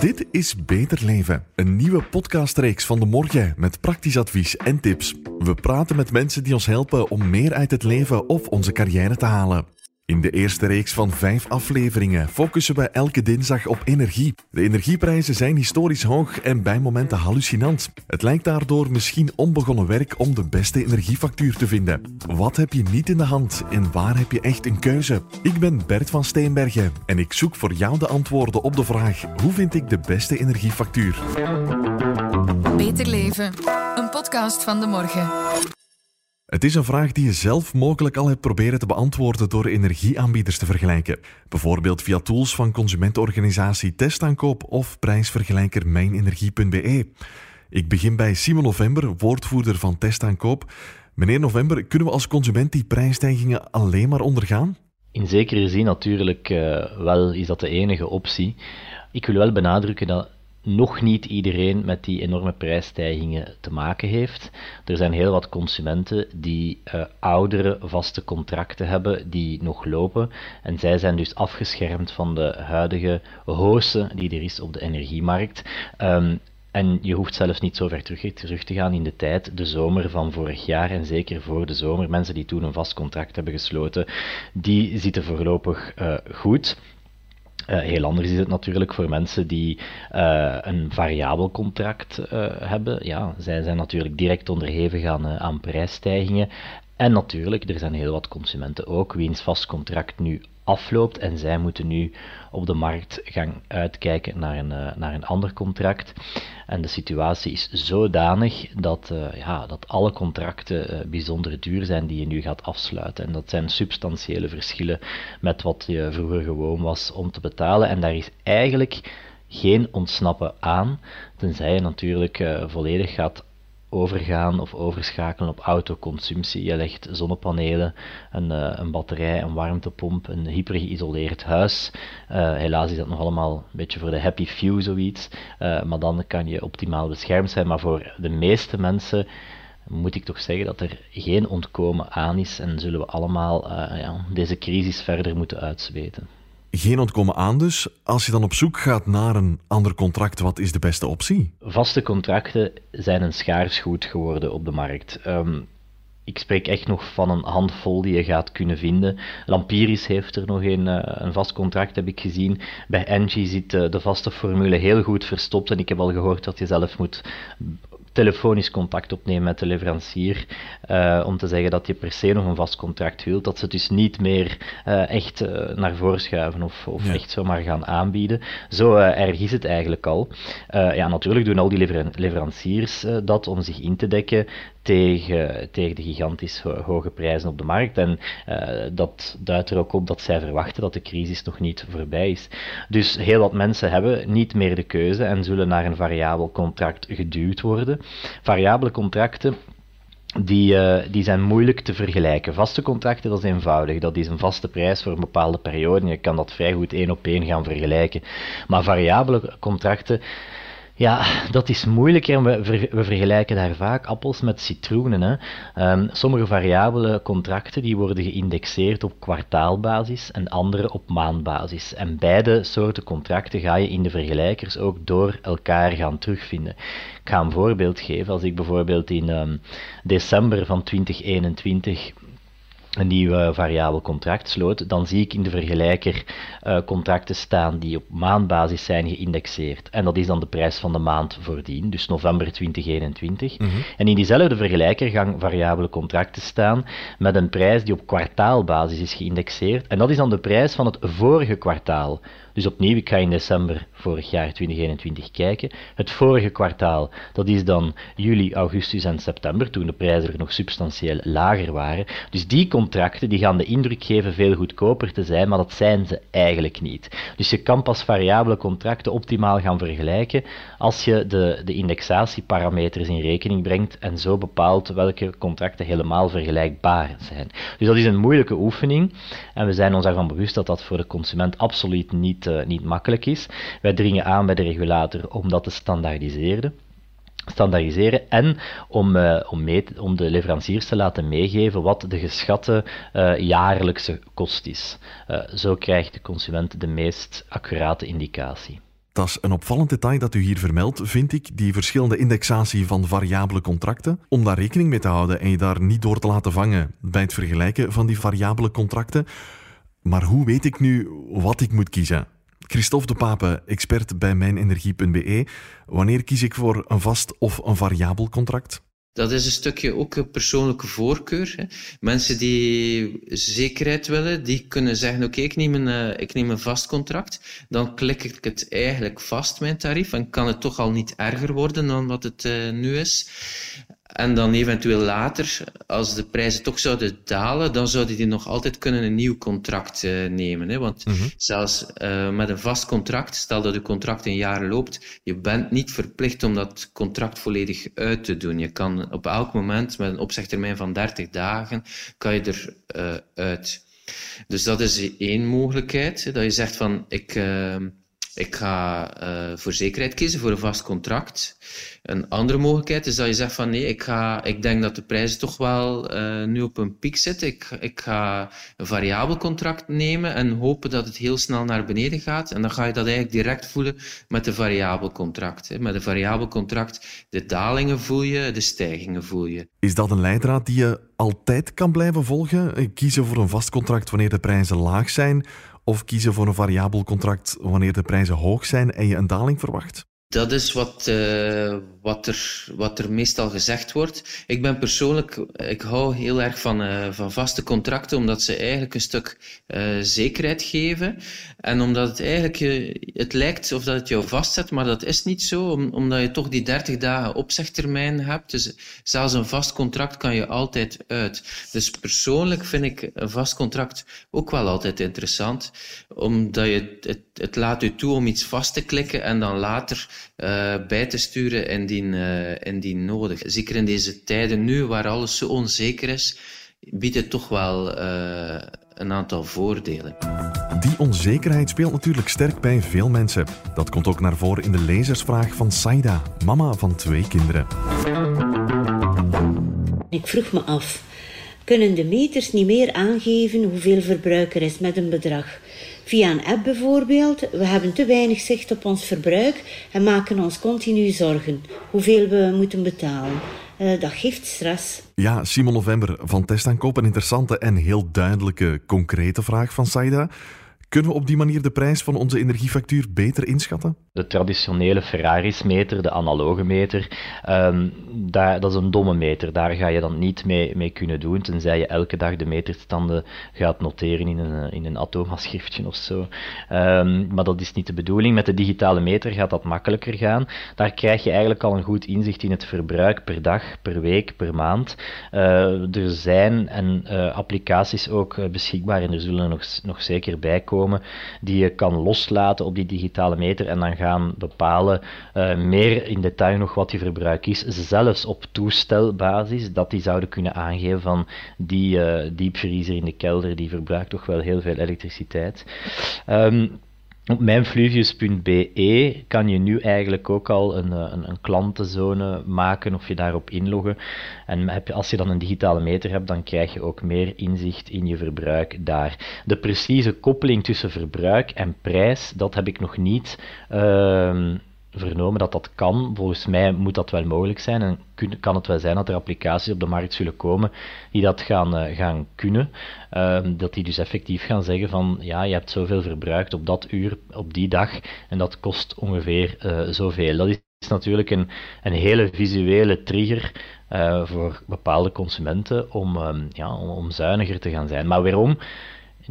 Dit is Beter Leven, een nieuwe podcastreeks van De Morgen met praktisch advies en tips. We praten met mensen die ons helpen om meer uit het leven of onze carrière te halen. In de eerste reeks van 5 afleveringen focussen we elke dinsdag op energie. De energieprijzen zijn historisch hoog en bij momenten hallucinant. Het lijkt daardoor misschien onbegonnen werk om de beste energiefactuur te vinden. Wat heb je niet in de hand en waar heb je echt een keuze? Ik ben Bert van Steenbergen en ik zoek voor jou de antwoorden op de vraag: hoe vind ik de beste energiefactuur? Beter Leven, een podcast van De Morgen. Het is een vraag die je zelf mogelijk al hebt proberen te beantwoorden door energieaanbieders te vergelijken. Bijvoorbeeld via tools van consumentenorganisatie Test-Aankoop of prijsvergelijker MijnEnergie.be. Ik begin bij Simon November, woordvoerder van Test-Aankoop. Meneer November, kunnen we als consument die prijsstijgingen alleen maar ondergaan? In zekere zin natuurlijk wel is dat de enige optie. Ik wil wel benadrukken dat nog niet iedereen met die enorme prijsstijgingen te maken heeft. Er zijn heel wat consumenten die oudere vaste contracten hebben die nog lopen en zij zijn dus afgeschermd van de huidige hausse die er is op de energiemarkt. En je hoeft zelfs niet zo ver terug te gaan in de tijd. De zomer van vorig jaar en zeker voor de zomer, mensen die toen een vast contract hebben gesloten, die zitten voorlopig goed. Heel anders is het natuurlijk voor mensen die een variabel contract hebben. Ja, zij zijn natuurlijk direct onderhevig aan prijsstijgingen. En natuurlijk, er zijn heel wat consumenten ook wiens vast contract nu afloopt en zij moeten nu op de markt gaan uitkijken naar een ander contract. En de situatie is zodanig dat alle contracten bijzonder duur zijn die je nu gaat afsluiten. En dat zijn substantiële verschillen met wat je vroeger gewoon was om te betalen. En daar is eigenlijk geen ontsnappen aan, tenzij je natuurlijk volledig gaat overgaan of overschakelen op autoconsumptie. Je legt zonnepanelen, een batterij, een warmtepomp, een hypergeïsoleerd huis. Helaas is dat nog allemaal een beetje voor de happy few zoiets. Maar dan kan je optimaal beschermd zijn. Maar voor de meeste mensen moet ik toch zeggen dat er geen ontkomen aan is en zullen we allemaal deze crisis verder moeten uitzweten. Geen ontkomen aan dus. Als je dan op zoek gaat naar een ander contract, wat is de beste optie? Vaste contracten zijn een schaars goed geworden op de markt. Ik spreek echt nog van een handvol die je gaat kunnen vinden. Lampiris heeft er nog een vast contract, heb ik gezien. Bij Engie zit de vaste formule heel goed verstopt en ik heb al gehoord dat je zelf moet telefonisch contact opnemen met de leverancier om te zeggen dat je per se nog een vast contract wilt, dat ze het dus niet meer echt naar voren schuiven of echt zomaar gaan aanbieden. Zo erg is het eigenlijk al. Natuurlijk doen al die leveranciers dat om zich in te dekken tegen de gigantisch hoge prijzen op de markt en dat duidt er ook op dat zij verwachten dat de crisis nog niet voorbij is. Dus heel wat mensen hebben niet meer de keuze en zullen naar een variabel contract geduwd worden. Variabele contracten die zijn moeilijk te vergelijken. Vaste contracten, dat is eenvoudig. Dat is een vaste prijs voor een bepaalde periode. Je kan dat vrij goed 1 op 1 gaan vergelijken. Maar variabele contracten, ja, dat is moeilijker en we vergelijken daar vaak appels met citroenen. Hè. Sommige variabele contracten die worden geïndexeerd op kwartaalbasis en andere op maandbasis. En beide soorten contracten ga je in de vergelijkers ook door elkaar gaan terugvinden. Ik ga een voorbeeld geven. Als ik bijvoorbeeld in december van 2021... een nieuw variabel contract sloot, dan zie ik in de vergelijker contracten staan die op maandbasis zijn geïndexeerd. En dat is dan de prijs van de maand voordien, dus november 2021. Mm-hmm. En in diezelfde vergelijker gaan variabele contracten staan met een prijs die op kwartaalbasis is geïndexeerd. En dat is dan de prijs van het vorige kwartaal. Dus opnieuw, ik ga in december vorig jaar 2021 kijken. Het vorige kwartaal, dat is dan juli, augustus en september, toen de prijzen er nog substantieel lager waren. Dus die contracten die gaan de indruk geven veel goedkoper te zijn, maar dat zijn ze eigenlijk niet. Dus je kan pas variabele contracten optimaal gaan vergelijken als je de indexatieparameters in rekening brengt en zo bepaalt welke contracten helemaal vergelijkbaar zijn. Dus dat is een moeilijke oefening en we zijn ons daarvan bewust dat dat voor de consument absoluut niet makkelijk is. Wij dringen aan bij de regulator om dat te standaardiseren en om de leveranciers te laten meegeven wat de geschatte jaarlijkse kost is. Zo krijgt de consument de meest accurate indicatie. Dat is een opvallend detail dat u hier vermeldt, vind ik, die verschillende indexatie van variabele contracten. Om daar rekening mee te houden en je daar niet door te laten vangen bij het vergelijken van die variabele contracten. Maar hoe weet ik nu wat ik moet kiezen? Christophe De Pape, expert bij mijnenergie.be. Wanneer kies ik voor een vast of een variabel contract? Dat is een stukje ook een persoonlijke voorkeur. Mensen die zekerheid willen, die kunnen zeggen, oké, ik neem een vast contract. Dan klik ik het eigenlijk vast, mijn tarief. En kan het toch al niet erger worden dan wat het nu is. En dan eventueel later, als de prijzen toch zouden dalen, dan zouden die nog altijd kunnen een nieuw contract nemen. Hè? Want zelfs met een vast contract, stel dat je contract een jaar loopt, je bent niet verplicht om dat contract volledig uit te doen. Je kan op elk moment, met een opzegtermijn van 30 dagen, kan je er uit. Dus dat is één mogelijkheid, hè? Dat je zegt van, Ik ga voor zekerheid kiezen, voor een vast contract. Een andere mogelijkheid is dat je zegt van nee, ik denk dat de prijzen toch wel nu op een piek zitten. Ik ga een variabel contract nemen en hopen dat het heel snel naar beneden gaat. En dan ga je dat eigenlijk direct voelen met een variabel contract. Hè. Met een variabel contract, de dalingen voel je, de stijgingen voel je. Is dat een leidraad die je altijd kan blijven volgen? Kiezen voor een vast contract wanneer de prijzen laag zijn? Of kiezen voor een variabel contract wanneer de prijzen hoog zijn en je een daling verwacht? Dat is wat er meestal gezegd wordt. Ik ben persoonlijk, ik hou heel erg van vaste contracten, omdat ze eigenlijk een stuk zekerheid geven. En omdat het eigenlijk, het lijkt of dat het jou vastzet, maar dat is niet zo, omdat je toch die 30 dagen opzegtermijn hebt. Dus zelfs een vast contract kan je altijd uit. Dus persoonlijk vind ik een vast contract ook wel altijd interessant, omdat je het laat je toe om iets vast te klikken en dan later bij te sturen indien nodig. Zeker in deze tijden nu, waar alles zo onzeker is, biedt het toch wel een aantal voordelen. Die onzekerheid speelt natuurlijk sterk bij veel mensen. Dat komt ook naar voren in de lezersvraag van Saida, mama van 2 kinderen. Ik vroeg me af, kunnen de meters niet meer aangeven hoeveel verbruiker is met een bedrag? Via een app bijvoorbeeld, we hebben te weinig zicht op ons verbruik en maken ons continu zorgen hoeveel we moeten betalen. Dat geeft stress. Ja, Simon November van Test-Aankoop, een interessante en heel duidelijke, concrete vraag van Saida. Kunnen we op die manier de prijs van onze energiefactuur beter inschatten? De traditionele Ferrarismeter, de analoge meter, dat is een domme meter. Daar ga je dan niet mee kunnen doen, tenzij je elke dag de meterstanden gaat noteren in een atoomschriftje of zo. Maar dat is niet de bedoeling. Met de digitale meter gaat dat makkelijker gaan. Daar krijg je eigenlijk al een goed inzicht in het verbruik per dag, per week, per maand. Er zijn applicaties ook beschikbaar en er zullen er nog zeker bij komen, die je kan loslaten op die digitale meter en dan gaan bepalen meer in detail nog wat je verbruik is, zelfs op toestelbasis, dat die zouden kunnen aangeven van die diepvriezer in de kelder, die verbruikt toch wel heel veel elektriciteit. Op mijnfluvius.be kan je nu eigenlijk ook al een klantenzone maken of je daarop inloggen. En als je dan een digitale meter hebt, dan krijg je ook meer inzicht in je verbruik daar. De precieze koppeling tussen verbruik en prijs, dat heb ik nog niet vernomen dat dat kan. Volgens mij moet dat wel mogelijk zijn en kan het wel zijn dat er applicaties op de markt zullen komen die dat gaan kunnen. Dat die dus effectief gaan zeggen van ja, je hebt zoveel verbruikt op dat uur, op die dag en dat kost ongeveer zoveel. Dat is natuurlijk een hele visuele trigger voor bepaalde consumenten om zuiniger te gaan zijn. Maar waarom?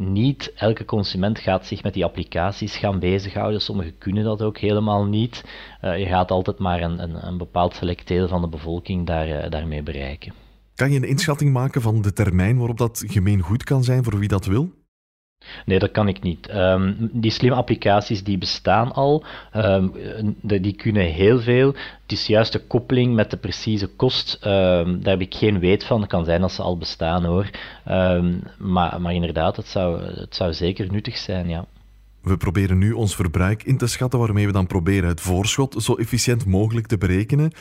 Niet elke consument gaat zich met die applicaties gaan bezighouden. Sommigen kunnen dat ook helemaal niet. Je gaat altijd maar een bepaald selecteel van de bevolking daarmee bereiken. Kan je een inschatting maken van de termijn waarop dat gemeengoed kan zijn voor wie dat wil? Nee, dat kan ik niet. Die slimme applicaties die bestaan al, die kunnen heel veel. Het is juist de koppeling met de precieze kost, daar heb ik geen weet van. Het kan zijn dat ze al bestaan hoor. Maar inderdaad, het zou zeker nuttig zijn, ja. We proberen nu ons verbruik in te schatten, waarmee we dan proberen het voorschot zo efficiënt mogelijk te berekenen.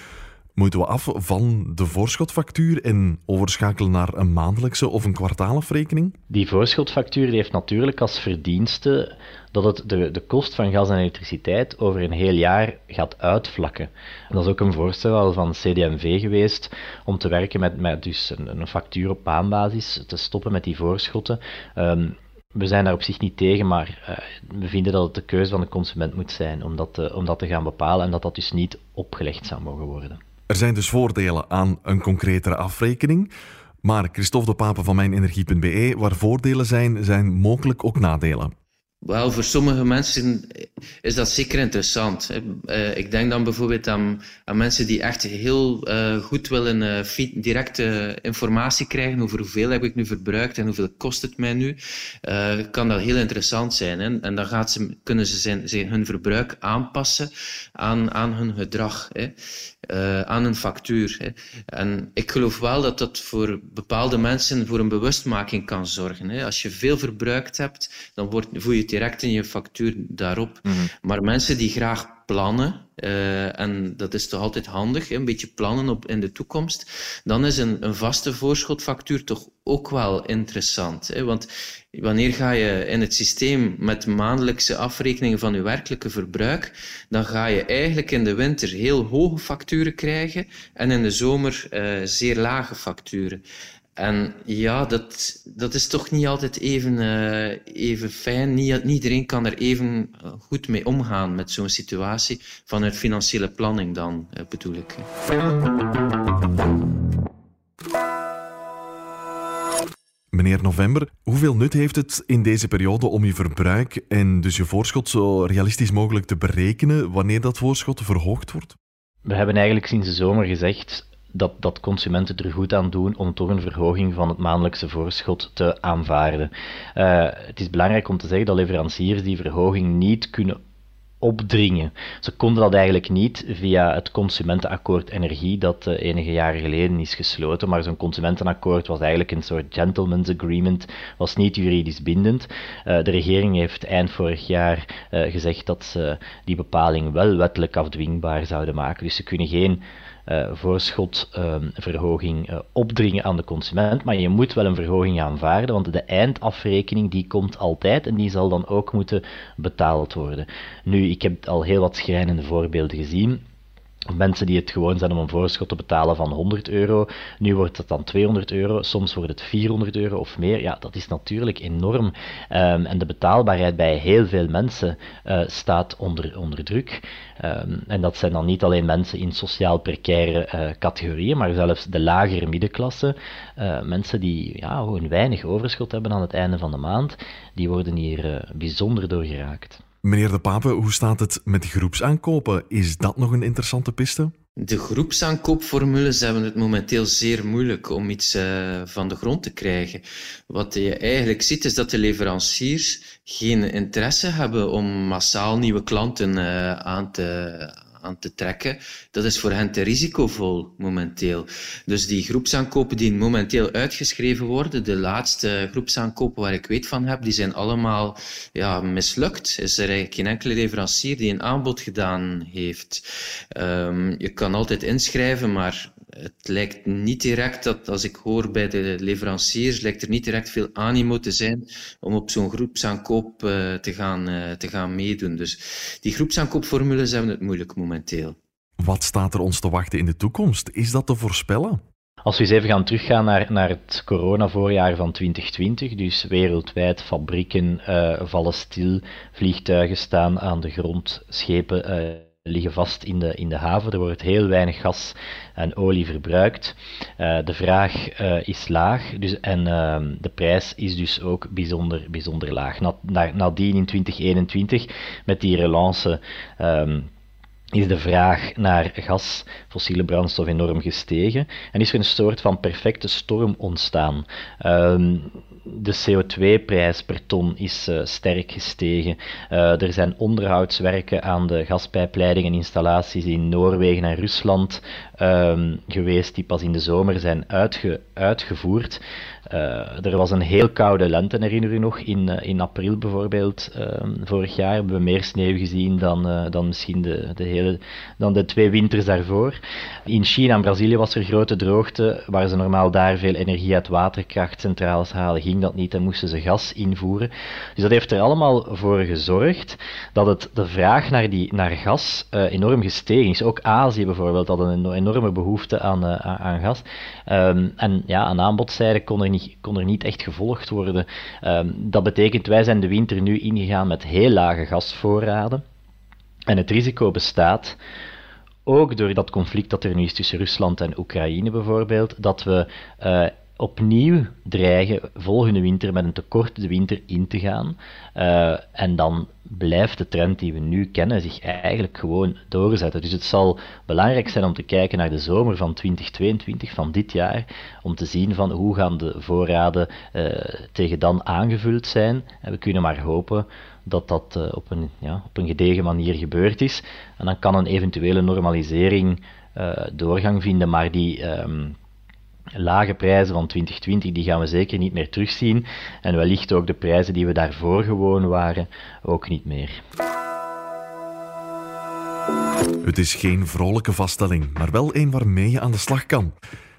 Moeten we af van de voorschotfactuur en overschakelen naar een maandelijkse of een kwartaalafrekening? Die voorschotfactuur die heeft natuurlijk als verdienste dat het de kost van gas en elektriciteit over een heel jaar gaat uitvlakken. En dat is ook een voorstel van CD&V geweest om te werken met dus een factuur op maandbasis, te stoppen met die voorschotten. We zijn daar op zich niet tegen, maar we vinden dat het de keuze van de consument moet zijn om dat te gaan bepalen en dat dat dus niet opgelegd zou mogen worden. Er zijn dus voordelen aan een concretere afrekening, maar Christophe De Pape van mijnenergie.be, waar voordelen zijn, zijn mogelijk ook nadelen. Wel, voor sommige mensen is dat zeker interessant. Ik denk dan bijvoorbeeld aan mensen die echt heel goed willen directe informatie krijgen over hoeveel heb ik nu verbruikt en hoeveel kost het mij nu. Kan dat heel interessant zijn. Hè? En dan kunnen ze hun verbruik aanpassen aan hun gedrag, hè? Aan hun factuur. Hè? En ik geloof wel dat dat voor bepaalde mensen voor een bewustmaking kan zorgen. Hè? Als je veel verbruikt hebt, dan voel je direct in je factuur daarop. Mm-hmm. Maar mensen die graag plannen, en dat is toch altijd handig, een beetje plannen in de toekomst, dan is een vaste voorschotfactuur toch ook wel interessant. Hè? Want wanneer ga je in het systeem met maandelijkse afrekeningen van je werkelijke verbruik, dan ga je eigenlijk in de winter heel hoge facturen krijgen en in de zomer zeer lage facturen. En ja, dat is toch niet altijd even fijn. Niet iedereen kan er even goed mee omgaan met zo'n situatie van een financiële planning dan, bedoel ik. Meneer November, hoeveel nut heeft het in deze periode om je verbruik en dus je voorschot zo realistisch mogelijk te berekenen wanneer dat voorschot verhoogd wordt? We hebben eigenlijk sinds de zomer gezegd dat consumenten er goed aan doen om toch een verhoging van het maandelijkse voorschot te aanvaarden. Het is belangrijk om te zeggen dat leveranciers die verhoging niet kunnen opdringen. Ze konden dat eigenlijk niet via het consumentenakkoord energie dat enige jaren geleden is gesloten, maar zo'n consumentenakkoord was eigenlijk een soort gentleman's agreement, was niet juridisch bindend. De regering heeft eind vorig jaar gezegd dat ze die bepaling wel wettelijk afdwingbaar zouden maken, dus ze kunnen geen voorschotverhoging opdringen aan de consument, maar je moet wel een verhoging aanvaarden, want de eindafrekening die komt altijd en die zal dan ook moeten betaald worden. Nu, ik heb al heel wat schrijnende voorbeelden gezien. Mensen die het gewoon zijn om een voorschot te betalen van €100, nu wordt het dan €200, soms wordt het €400 of meer. Ja, dat is natuurlijk enorm. En de betaalbaarheid bij heel veel mensen staat onder druk. En dat zijn dan niet alleen mensen in sociaal precaire categorieën, maar zelfs de lagere middenklasse. Mensen die gewoon weinig overschot hebben aan het einde van de maand, die worden hier bijzonder door geraakt. Meneer De Pape, hoe staat het met groepsaankopen? Is dat nog een interessante piste? De groepsaankoopformules hebben het momenteel zeer moeilijk om iets van de grond te krijgen. Wat je eigenlijk ziet is dat de leveranciers geen interesse hebben om massaal nieuwe klanten aan te trekken. Dat is voor hen te risicovol momenteel. Dus die groepsaankopen die momenteel uitgeschreven worden, de laatste groepsaankopen waar ik weet van heb, die zijn allemaal mislukt. Is er eigenlijk geen enkele leverancier die een aanbod gedaan heeft. Je kan altijd inschrijven, maar het lijkt niet direct dat, als ik hoor bij de leveranciers, lijkt er niet direct veel animo te zijn om op zo'n groepsaankoop te gaan meedoen. Dus die groepsaankoopformules hebben het moeilijk momenteel. Wat staat er ons te wachten in de toekomst? Is dat te voorspellen? Als we eens even gaan teruggaan naar het coronavoorjaar van 2020, dus wereldwijd fabrieken vallen stil, vliegtuigen staan aan de grond, schepen liggen vast in de haven. Er wordt heel weinig gas en olie verbruikt. De vraag is laag en de prijs is dus ook bijzonder, bijzonder laag. Nadien in 2021, met die relance, is de vraag naar gas, fossiele brandstof enorm gestegen en is er een soort van perfecte storm ontstaan. De CO2-prijs per ton is sterk gestegen. Er zijn onderhoudswerken aan de gaspijpleidingen en installaties in Noorwegen en Rusland geweest, die pas in de zomer zijn uitgevoerd. Er was een heel koude lente, herinner u nog, in april bijvoorbeeld. Vorig jaar hebben we meer sneeuw gezien dan misschien de twee winters daarvoor. In China en Brazilië was er grote droogte, waar ze normaal daar veel energie uit waterkrachtcentrales halen, ging dat niet en moesten ze gas invoeren. Dus dat heeft er allemaal voor gezorgd dat de vraag naar gas enorm gestegen is. Ook Azië bijvoorbeeld had een enorme behoefte aan gas. En ja, aan aanbodzijde kon er niet echt gevolgd worden. Dat betekent, wij zijn de winter nu ingegaan met heel lage gasvoorraden. En het risico bestaat, ook door dat conflict dat er nu is tussen Rusland en Oekraïne bijvoorbeeld, dat we opnieuw dreigen volgende winter met een tekort de winter in te gaan. En dan blijft de trend die we nu kennen zich eigenlijk gewoon doorzetten. Dus het zal belangrijk zijn om te kijken naar de zomer van 2022, van dit jaar, om te zien van hoe gaan de voorraden tegen dan aangevuld zijn. En we kunnen maar hopen dat dat op een gedegen manier gebeurd is. En dan kan een eventuele normalisering doorgang vinden, maar die lage prijzen van 2020, die gaan we zeker niet meer terugzien. En wellicht ook de prijzen die we daarvoor gewoon waren, ook niet meer. Het is geen vrolijke vaststelling, maar wel een waarmee je aan de slag kan.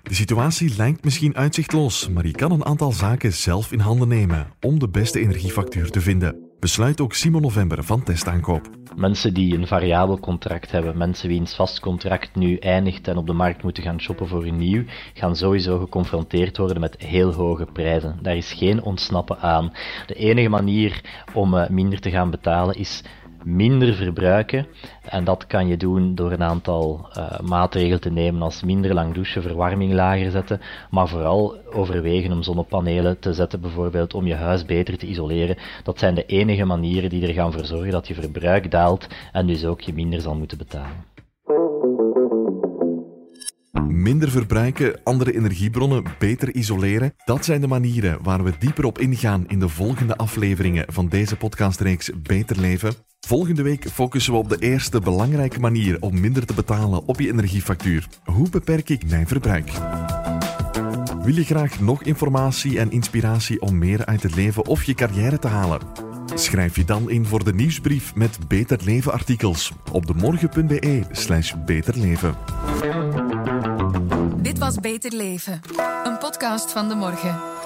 De situatie lijkt misschien uitzichtloos, maar je kan een aantal zaken zelf in handen nemen om de beste energiefactuur te vinden. Besluit ook Simon November van Test-Aankoop. Mensen die een variabel contract hebben, mensen wiens vast contract nu eindigt en op de markt moeten gaan shoppen voor een nieuw, gaan sowieso geconfronteerd worden met heel hoge prijzen. Daar is geen ontsnappen aan. De enige manier om minder te gaan betalen is minder verbruiken. En dat kan je doen door een aantal maatregelen te nemen als minder lang douchen, verwarming lager zetten, maar vooral overwegen om zonnepanelen te zetten bijvoorbeeld, om je huis beter te isoleren. Dat zijn de enige manieren die er gaan voor zorgen dat je verbruik daalt en dus ook je minder zal moeten betalen. Minder verbruiken, andere energiebronnen, beter isoleren. Dat zijn de manieren waar we dieper op ingaan in de volgende afleveringen van deze podcastreeks Beter Leven. Volgende week focussen we op de eerste belangrijke manier om minder te betalen op je energiefactuur. Hoe beperk ik mijn verbruik? Wil je graag nog informatie en inspiratie om meer uit het leven of je carrière te halen? Schrijf je dan in voor de nieuwsbrief met Beter Leven artikels op demorgen.be/beterleven. Dit was Beter Leven, een podcast van De Morgen.